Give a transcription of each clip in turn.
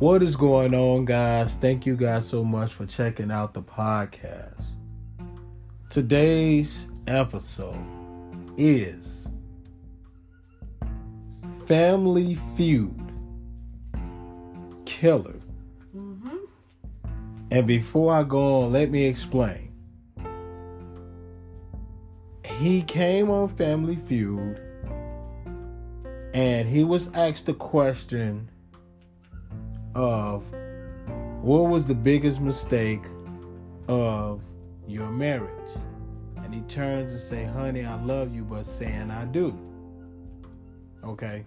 What is going on, guys? Thank you guys so much for checking out the podcast. Today's episode is Family Feud Killer. And before I go on, let me explain. He came on Family Feud and he was asked the question of what was the biggest mistake of your marriage? And he turns and say, honey, I love you, but saying I do. Okay.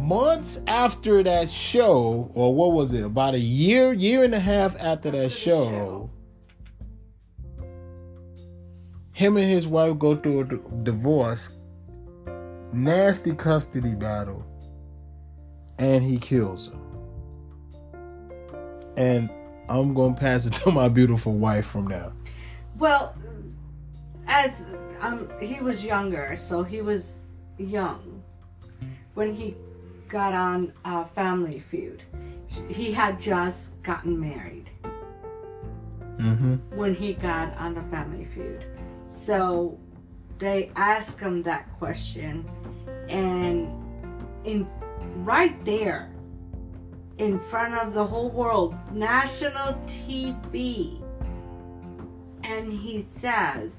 Months after that show, or what was it? About a year and a half after that show, him and his wife go through a divorce, nasty custody battle, and he kills her. And I'm going to pass it to my beautiful wife from now. Well, as he was younger, so he was young when he got on Family Feud. He had just gotten married when he got on the Family Feud. So they asked him that question, and right there in front of the whole world, national TV, and he says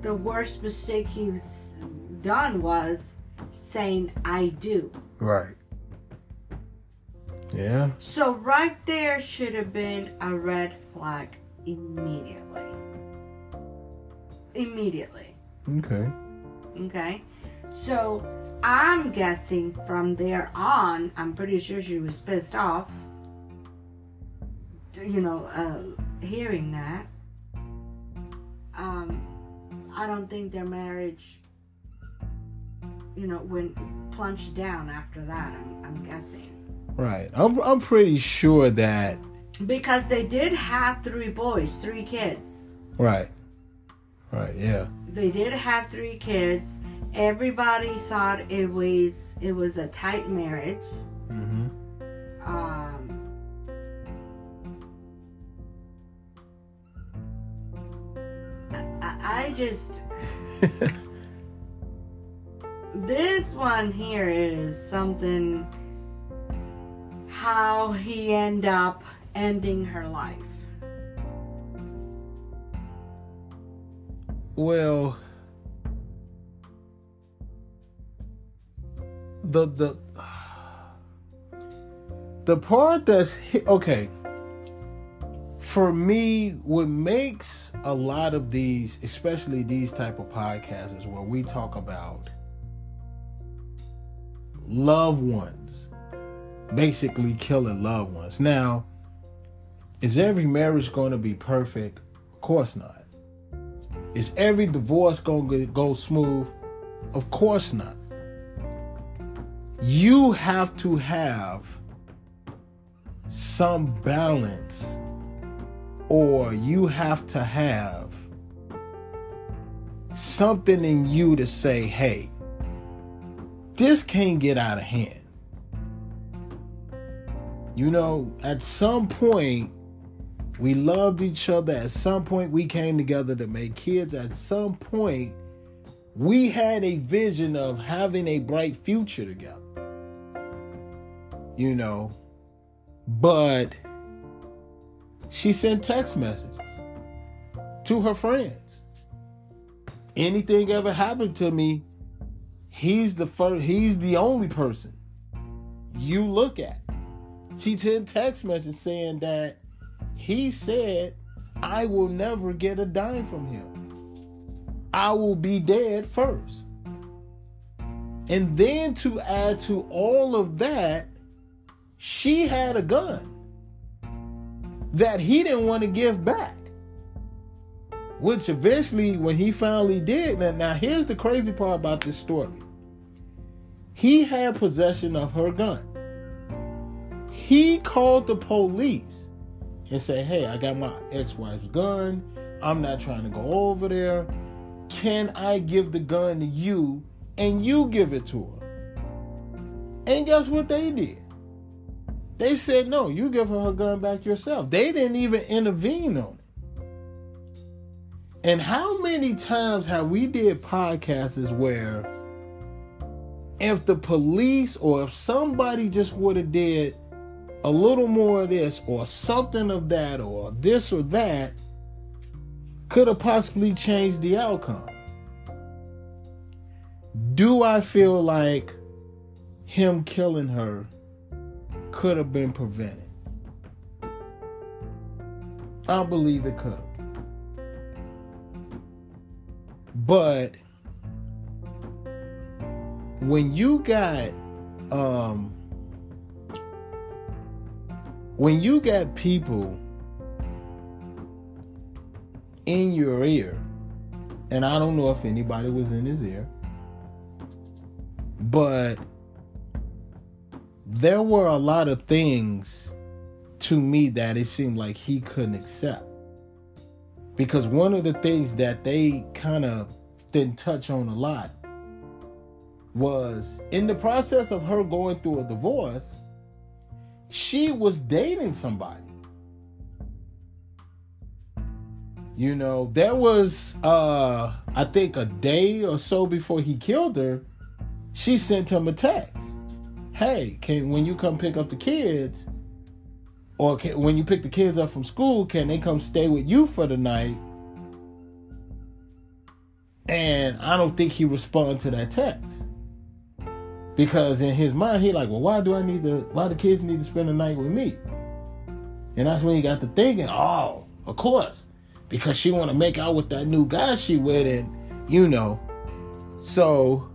the worst mistake he's done was saying I do. Right. Yeah. So right there should have been a red flag immediately. Okay. So I'm guessing from there on, I'm pretty sure she was pissed off, hearing that. I don't think their marriage, went plunged down after that. I'm guessing. Right. I'm pretty sure that, because they did have 3 kids. Right. Yeah. They did have 3 kids. Everybody thought it was a tight marriage. I just this one here is something, how he ended up ending her life. Well, the part that's okay for me, what makes a lot of these, especially these type of podcasts, is where we talk about loved ones, basically killing loved ones. Now, is every marriage going to be perfect? Of course not. Is every divorce going to go smooth? Of course not. You have to have some balance, or you have to have something in you to say, hey, this can't get out of hand. At some point, we loved each other. At some point, we came together to make kids. At some point, we had a vision of having a bright future together. But she sent text messages to her friends. Anything ever happened to me, he's the only person you look at. She sent text messages saying that he said, I will never get a dime from him. I will be dead first. And then to add to all of that, she had a gun that he didn't want to give back, which eventually, when he finally did, now here's the crazy part about this story. He had possession of her gun. He called the police and said, hey, I got my ex-wife's gun. I'm not trying to go over there. Can I give the gun to you and you give it to her? And guess what they did? They said, no, you give her her gun back yourself. They didn't even intervene on it. And how many times have we did podcasts where if the police or if somebody just would have did a little more of this or something of that or this or that could have possibly changed the outcome. Do I feel like him killing her could have been prevented? I believe it could have. But when you got people in your ear, and I don't know if anybody was in his ear, but there were a lot of things to me that it seemed like he couldn't accept. Because one of the things that they kind of didn't touch on a lot was in the process of her going through a divorce, she was dating somebody. You know, there was, I think, a day or so before he killed her, she sent him a text. Hey, when you come pick up the kids, or when you pick the kids up from school, can they come stay with you for the night? And I don't think he responded to that text. Because in his mind, he like, well, why the kids need to spend the night with me? And that's when he got to thinking, oh, of course, because she want to make out with that new guy she with, and you know. So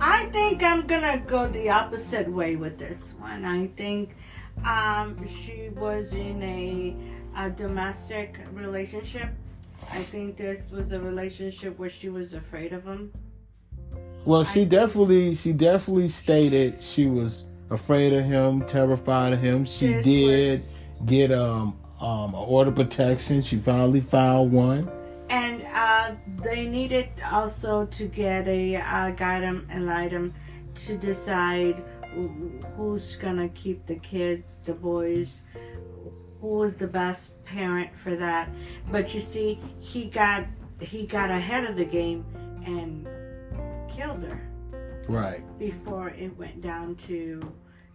I think I'm gonna go the opposite way with this one. I think she was in a domestic relationship. I think this was a relationship where she was afraid of him. Well, she definitely stated she was afraid of him, terrified of him. She did get an order of protection. She finally filed one. And they needed also to get a guidem and litem to decide who's gonna keep the kids, the boys. Who was the best parent for that? But you see, he got ahead of the game and killed her. Right. Before it went down to,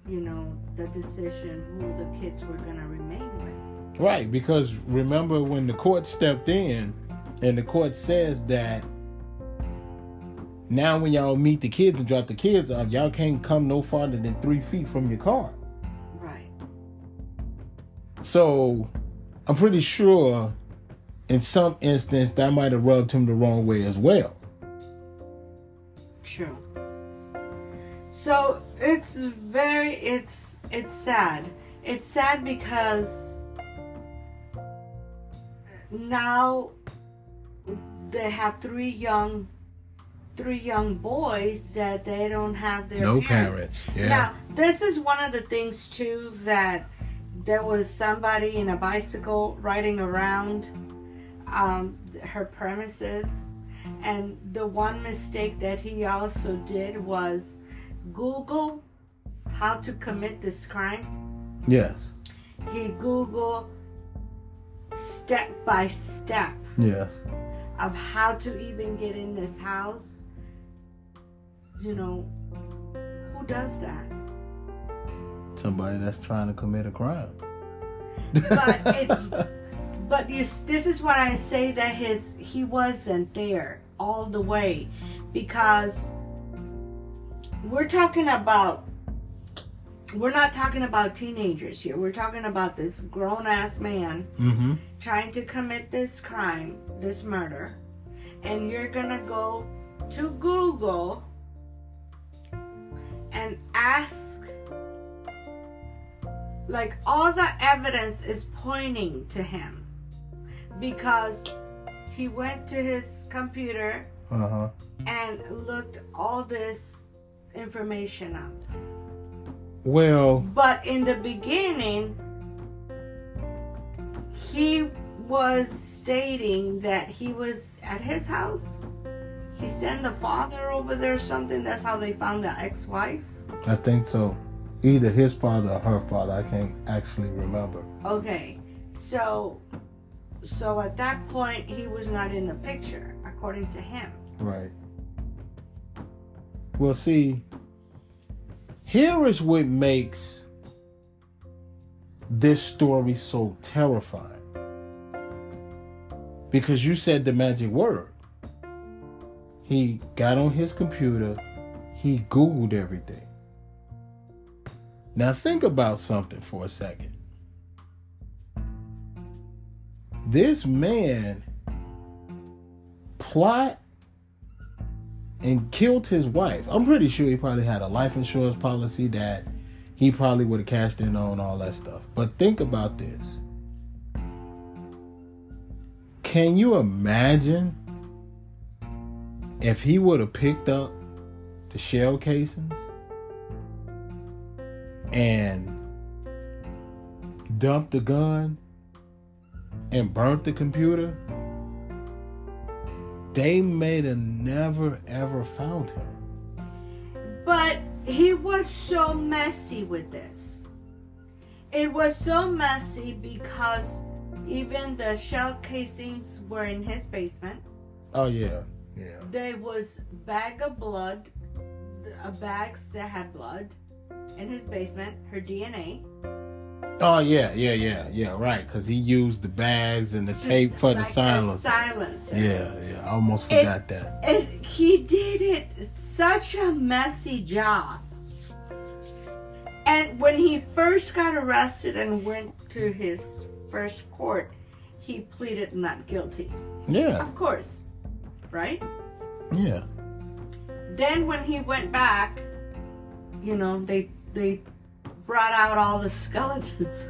you know, the decision who the kids were going to remain with. Right, because remember when the court stepped in and the court says that now when y'all meet the kids and drop the kids off, y'all can't come no farther than 3 feet from your car. So, I'm pretty sure in some instance that might have rubbed him the wrong way as well. Sure. So, it's sad. It's sad because now they have three young boys that they don't have their parents. No parents. Yeah. Now, this is one of the things too that there was somebody in a bicycle riding around her premises, and the one mistake that he also did was Google how to commit this crime. Yes. He Googled step by step. Yes. Of how to even get in this house. You know, who does that? Somebody that's trying to commit a crime. But this is what I say, that he wasn't there all the way, because we're not talking about teenagers here. We're talking about this grown ass man trying to commit this crime, this murder, and you're gonna go to Google and ask. Like, all the evidence is pointing to him, because he went to his computer and looked all this information up. Well, but in the beginning, he was stating that he was at his house. he sent the father over there or something? That's how they found the ex-wife? I think so. Either his father or her father. I can't actually remember. Okay. So at that point, he was not in the picture, according to him. Right. Well, see, here is what makes this story so terrifying. Because you said the magic word. He got on his computer. He Googled everything. Now think about something for a second. This man plot and killed his wife. I'm pretty sure he probably had a life insurance policy that he probably would have cashed in on, all that stuff. But think about this. Can you imagine if he would have picked up the shell casings and dumped the gun and burnt the computer? They may have never, ever found him. But he was so messy with this. It was so messy because even the shell casings were in his basement. Oh, yeah. Yeah. There was bags that had blood in his basement, her DNA. Oh, yeah, right. Because he used the bags and the tape for the silencer. Yeah, I almost forgot that. And he did it such a messy job. And when he first got arrested and went to his first court, he pleaded not guilty. Yeah. Of course. Right? Yeah. Then when he went back, they brought out all the skeletons,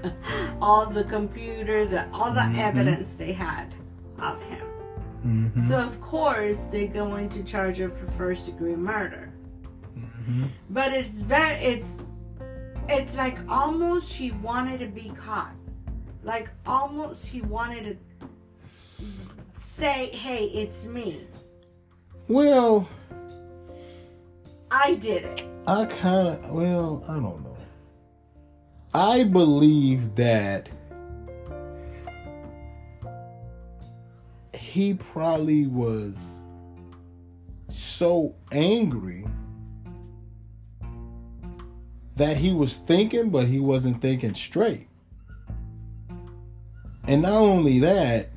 all the computer, all the mm-hmm. evidence they had of him. Mm-hmm. So of course they're going to charge him for first degree murder. Mm-hmm. But it's like almost he wanted to be caught, like almost he wanted to say, "Hey, it's me." Well, I did it. I don't know. I believe that he probably was so angry that he was thinking, but he wasn't thinking straight. And not only that,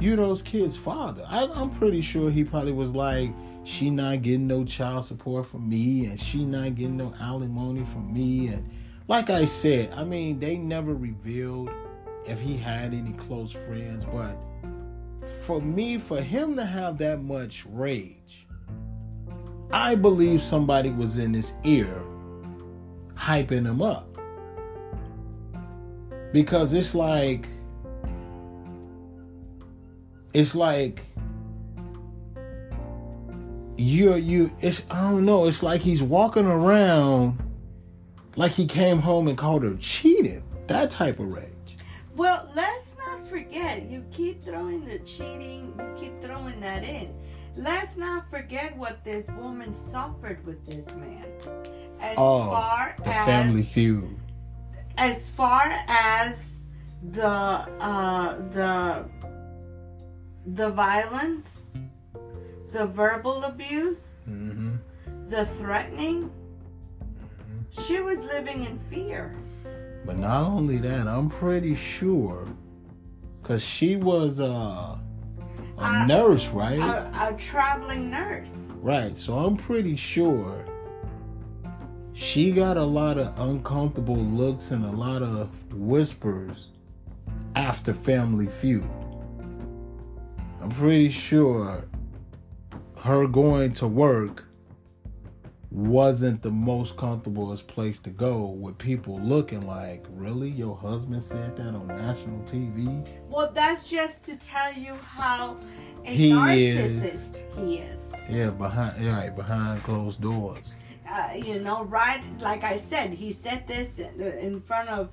those kids' father. I'm pretty sure he probably was like, she not getting no child support from me, and she not getting no alimony from me. And like I said, they never revealed if he had any close friends. But for him to have that much rage, I believe somebody was in his ear hyping him up. Because it's like, I don't know. It's like he's walking around like he came home and called her cheating. That type of rage. Well, let's not forget. You keep throwing the cheating. You keep throwing that in. Let's not forget what this woman suffered with this man. Family feud. As far as the violence. The verbal abuse, mm-hmm. the threatening, mm-hmm. she was living in fear. But not only that, I'm pretty sure, because she was a nurse, right? A traveling nurse. Right, so I'm pretty sure she got a lot of uncomfortable looks and a lot of whispers after Family Feud. I'm pretty sure her going to work wasn't the most comfortable place to go, with people looking like, really? Your husband said that on national TV? Well, that's just to tell you how a narcissist he is. Yeah, behind closed doors. Right? Like I said, he said this in front of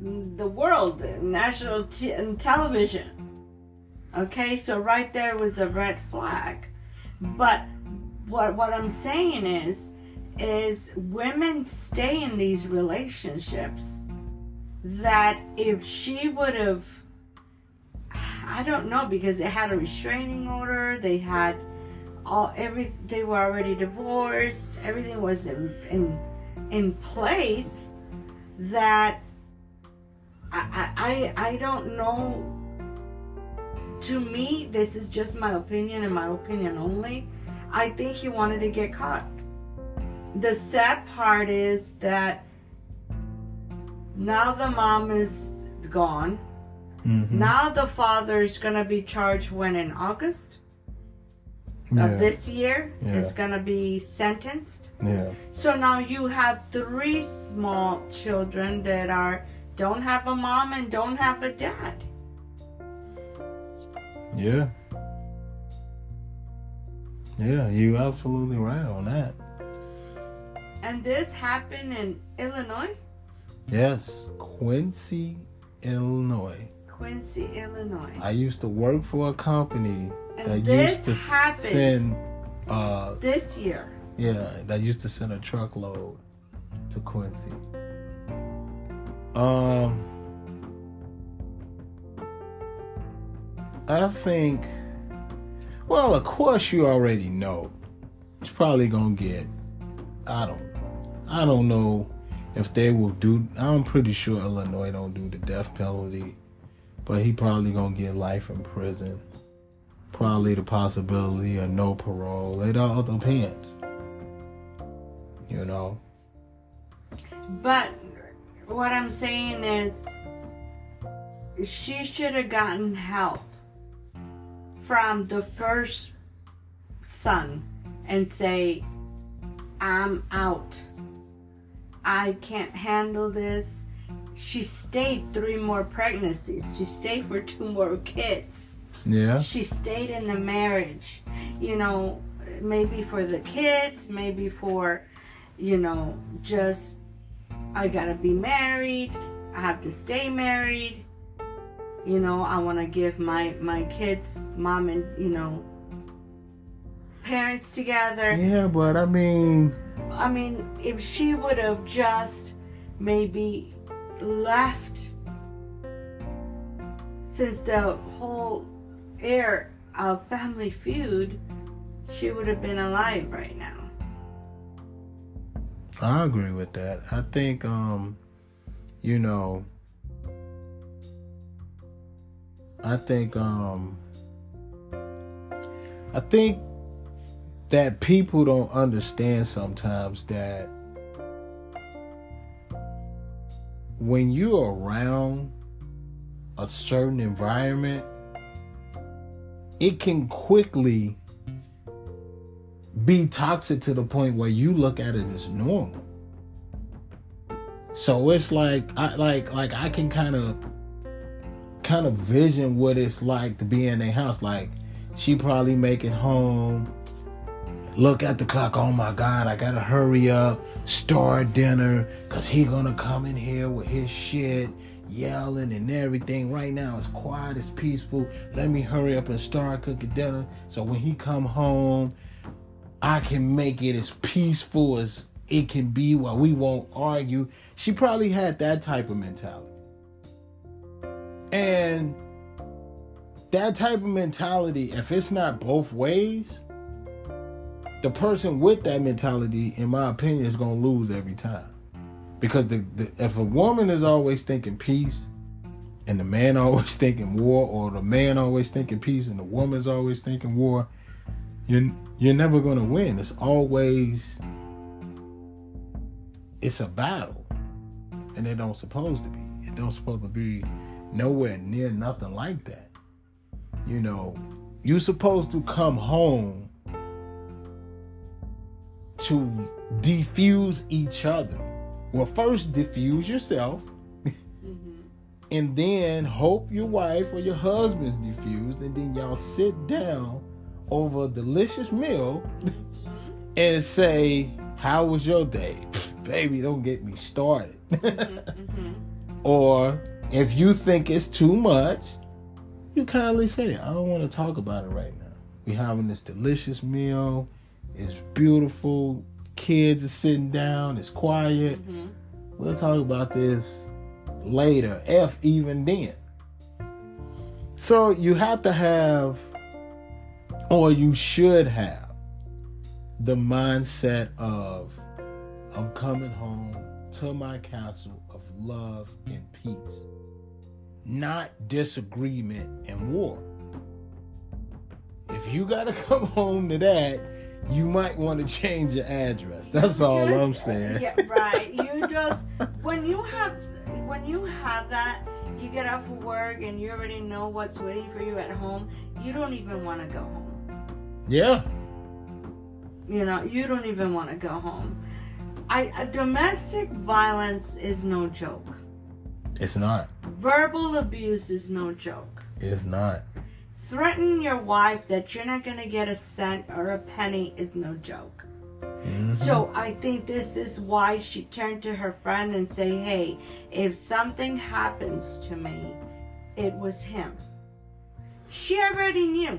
the world, national television. Okay, so right there was a red flag. But what I'm saying is women stay in these relationships that if she would have, I don't know, because they had a restraining order, they had they were already divorced, everything was in place, that I don't know. To me, this is just my opinion and my opinion only. I think he wanted to get caught. The sad part is that now the mom is gone. Mm-hmm. Now the father is going to be charged when in August of this year. Yeah. Is going to be sentenced. Yeah. So now you have 3 small children that don't have a mom and don't have a dad. Yeah. Yeah, you're absolutely right on that. And this happened in Illinois? Yes, Quincy, Illinois. Quincy, Illinois. I used to work for a company this year. Yeah, that used to send a truckload to Quincy. I think, well, of course you already know. It's probably gonna get, I don't know if they will do. I'm pretty sure Illinois don't do the death penalty, but he probably gonna get life in prison. Probably the possibility of no parole. It all depends, you know. But what I'm saying is, she should have gotten help from the first son and say, I'm out, I can't handle this. She stayed 3 more pregnancies. She stayed for 2 more kids. Yeah. She stayed in the marriage, you know, maybe for the kids, maybe for, you know, just, I gotta be married, I have to stay married. You know, I want to give my kids, mom and, you know, parents together. Yeah, but I mean, if she would have just maybe left, since the whole air of Family Feud, she would have been alive right now. I agree with that. I think, you know, I think that people don't understand sometimes that when you're around a certain environment, it can quickly be toxic to the point where you look at it as normal. So it's like I can kind of vision what it's like to be in their house. Like, she probably make it home, look at the clock, oh my God, I gotta hurry up, start dinner, cause he gonna come in here with his shit, yelling and everything. Right now it's quiet, it's peaceful, let me hurry up and start cooking dinner, so when he come home, I can make it as peaceful as it can be, while we won't argue. She probably had that type of mentality. And that type of mentality, if it's not both ways, the person with that mentality, in my opinion, is going to lose every time. Because if a woman is always thinking peace, and the man always thinking war, or the man always thinking peace, and the woman's always thinking war, you're never going to win. It's a battle. And it don't supposed to be. It don't supposed to be nowhere near nothing like that. You know, you're supposed to come home to defuse each other. Well, first defuse yourself, mm-hmm. and then hope your wife or your husband's defused, and then y'all sit down over a delicious meal and say, how was your day? Baby, don't get me started. Mm-hmm. Or if you think it's too much, you kindly say, I don't want to talk about it right now. We're having this delicious meal. It's beautiful. Kids are sitting down. It's quiet. Mm-hmm. We'll talk about this later, if even then. So you have to have, or you should have, the mindset of, I'm coming home to my castle of love and peace, not disagreement and war. If you got to come home to that, you might want to change your address. That's all I'm saying. Yeah, right. You just, when you have that, you get off of work and you already know what's waiting for you at home. You don't even want to go home. Yeah. You know, you don't even want to go home. Domestic violence is no joke. It's not. Verbal abuse is no joke. It's not. Threaten your wife that you're not going to get a cent or a penny is no joke. Mm-hmm. So I think this is why she turned to her friend and say, hey, if something happens to me, it was him. She already knew.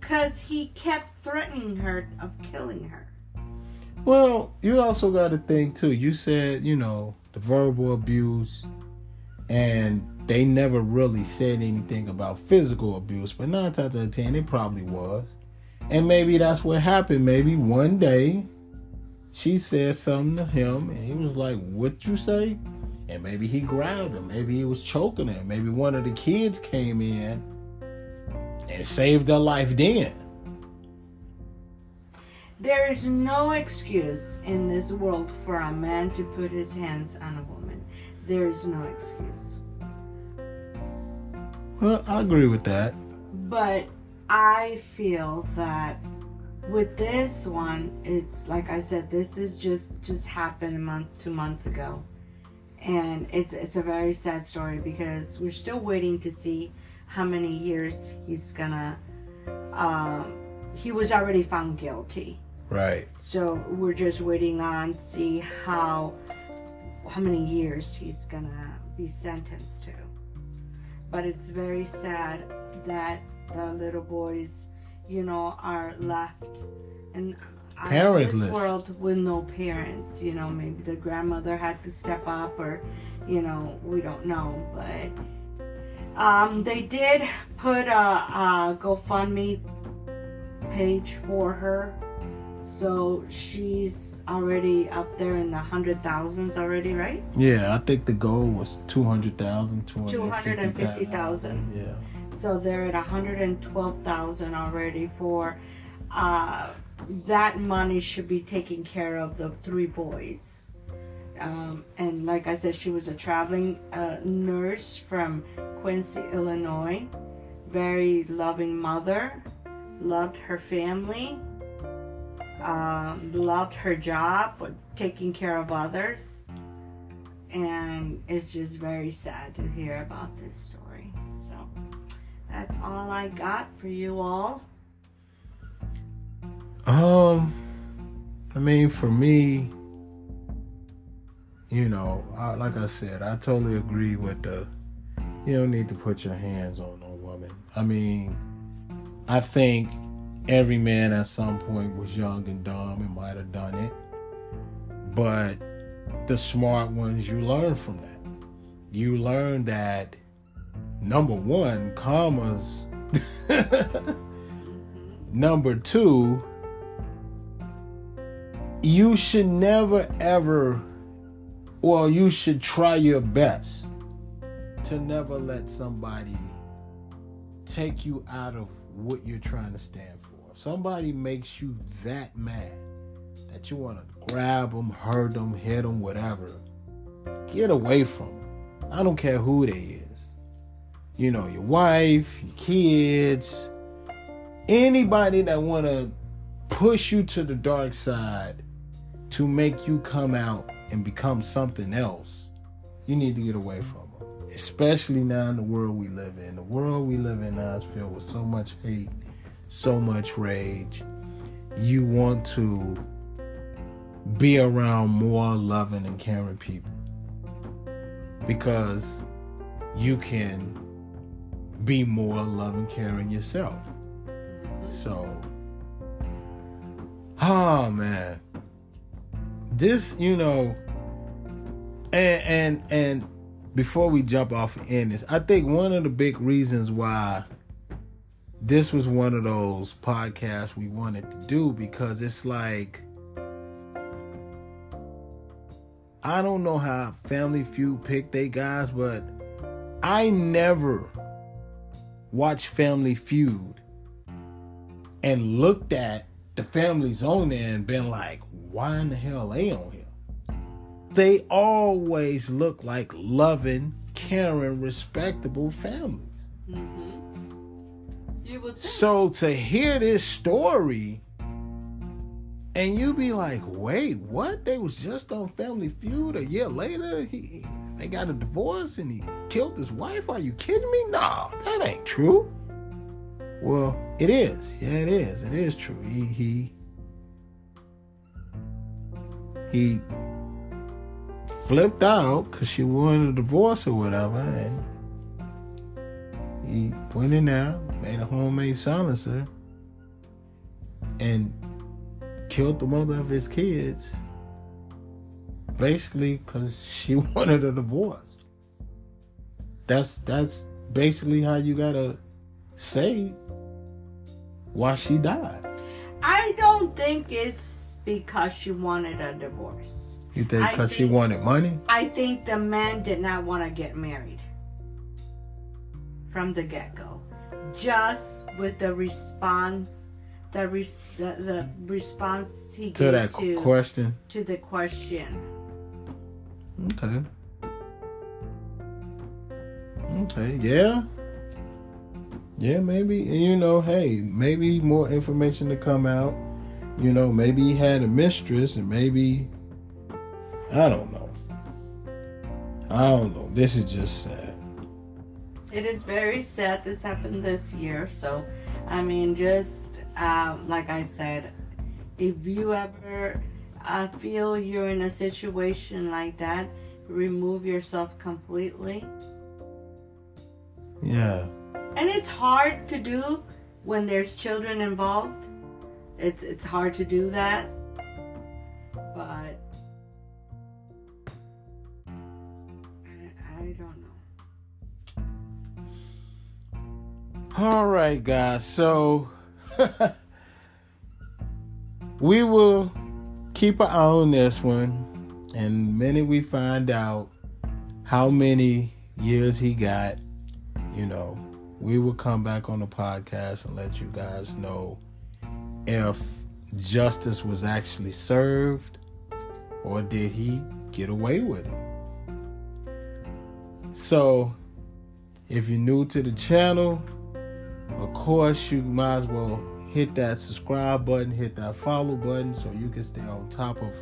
Because he kept threatening her of killing her. Well, you also got to think, too. You said, you know, the verbal abuse, and they never really said anything about physical abuse, but 9 times out of 10, it probably was. And maybe that's what happened. Maybe one day she said something to him and he was like, what you say? And maybe he grabbed her. Maybe he was choking her. Maybe one of the kids came in and saved her life then. There is no excuse in this world for a man to put his hands on a woman. There is no excuse. Well, I agree with that. But I feel that with this one, it's like I said, this is just happened a month, 2 months ago. And it's a very sad story because we're still waiting to see how many years he's gonna... he was already found guilty. Right. So we're just waiting on see how many years he's gonna be sentenced to. But it's very sad that the little boys, you know, are left in this world with no parents. You know, maybe the grandmother had to step up, or, you know, we don't know. But they did put a GoFundMe page for her. So she's already up there in the 100,000s already, right? Yeah, I think the goal was 200,000, 250,000. Yeah. So they're at 112,000 already for that money should be taking care of the 3 boys. And like I said, she was a traveling nurse from Quincy, Illinois. Very loving mother, loved her family. Loved her job, taking care of others, and it's just very sad to hear about this story. So that's all I got for you all. I mean, for me, you know, like I said, I totally agree with you don't need to put your hands on a woman. I mean, I think every man at some point was young and dumb and might have done it. But the smart ones, you learn from that. You learn that, number one, commas. Number two, you should never ever, well, you should try your best to never let somebody take you out of what you're trying to stand for. Somebody makes you that mad that you want to grab them, hurt them, hit them, whatever, get away from them. I don't care who they is. You know, your wife, your kids, anybody that want to push you to the dark side to make you come out and become something else, you need to get away from them. Especially now in the world we live in. The world we live in now is filled with so much hate, so much rage. You want to be around more loving and caring people because you can be more loving, caring yourself. So, oh man, this, you know, and before we jump off and end this, I think one of the big reasons why this was one of those podcasts we wanted to do, because it's like, I don't know how Family Feud picked they guys, but I never watched Family Feud and looked at the families on there and been like, why in the hell they on here? They always look like loving, caring, respectable families. Mm-hmm. So to hear this story and you be like, wait, what? They was just on Family Feud. A year later, they got a divorce and he killed his wife. Are you kidding me? No, that ain't true. Well, it is. Yeah, it is. It is true. He flipped out because she wanted a divorce or whatever, and he went in there, made a homemade silencer, and killed the mother of his kids, basically because she wanted a divorce. That's basically how you gotta say why she died. I don't think it's because she wanted a divorce. You think because she wanted money? I think the man did not want to get married from the get-go. Just with the response, the response he gave that question. To the question. Okay. Okay. Yeah. Yeah, maybe, you know, hey, maybe more information to come out. You know, maybe he had a mistress and maybe, I don't know. This is just sad. It is very sad this happened this year. So, I mean, just like I said, if you ever feel you're in a situation like that, remove yourself completely. Yeah. And it's hard to do when there's children involved. It's hard to do that. But I don't know. All right, guys. So we will keep an eye on this one. And the minute we find out how many years he got, you know, we will come back on the podcast and let you guys know if justice was actually served or did he get away with it. So, if you're new to the channel, of course, you might as well hit that subscribe button, hit that follow button so you can stay on top of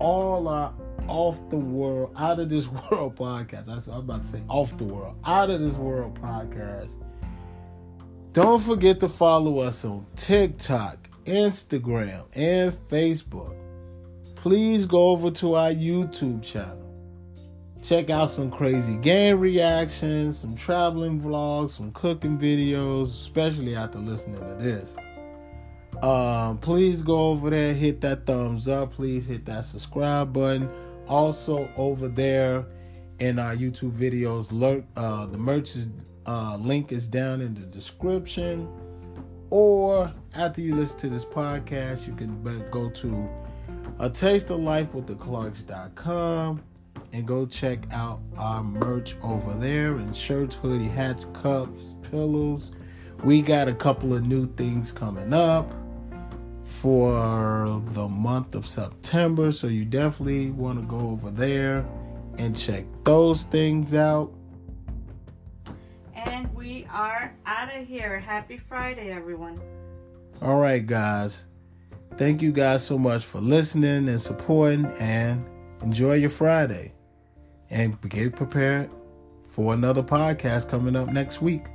all our out of this world podcast. That's what I'm about to say, off the world, out of this world podcast. Don't forget to follow us on TikTok, Instagram, and Facebook. Please go over to our YouTube channel. Check out some crazy game reactions, some traveling vlogs, some cooking videos, especially after listening to this. Please go over there, hit that thumbs up. Please hit that subscribe button. Also over there in our YouTube videos, the merch link is down in the description. Or after you listen to this podcast, you can go to A Taste of Life with the Clarks.com and go check out our merch over there, and shirts, hoodie, hats, cups, pillows. We got a couple of new things coming up for the month of September, so you definitely want to go over there and check those things out. And we are out of here. Happy Friday, everyone. All right, guys. Thank you guys so much for listening and supporting, and enjoy your Friday. And get prepared for another podcast coming up next week.